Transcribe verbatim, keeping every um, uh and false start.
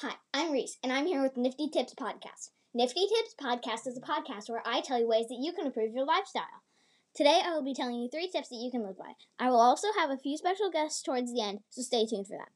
Hi, I'm Reese, and I'm here with Nifty Tips Podcast. Nifty Tips Podcast is a podcast where I tell you ways that you can improve your lifestyle. Today, I will be telling you three tips that you can live by. I will also have a few special guests towards the end, so stay tuned for that.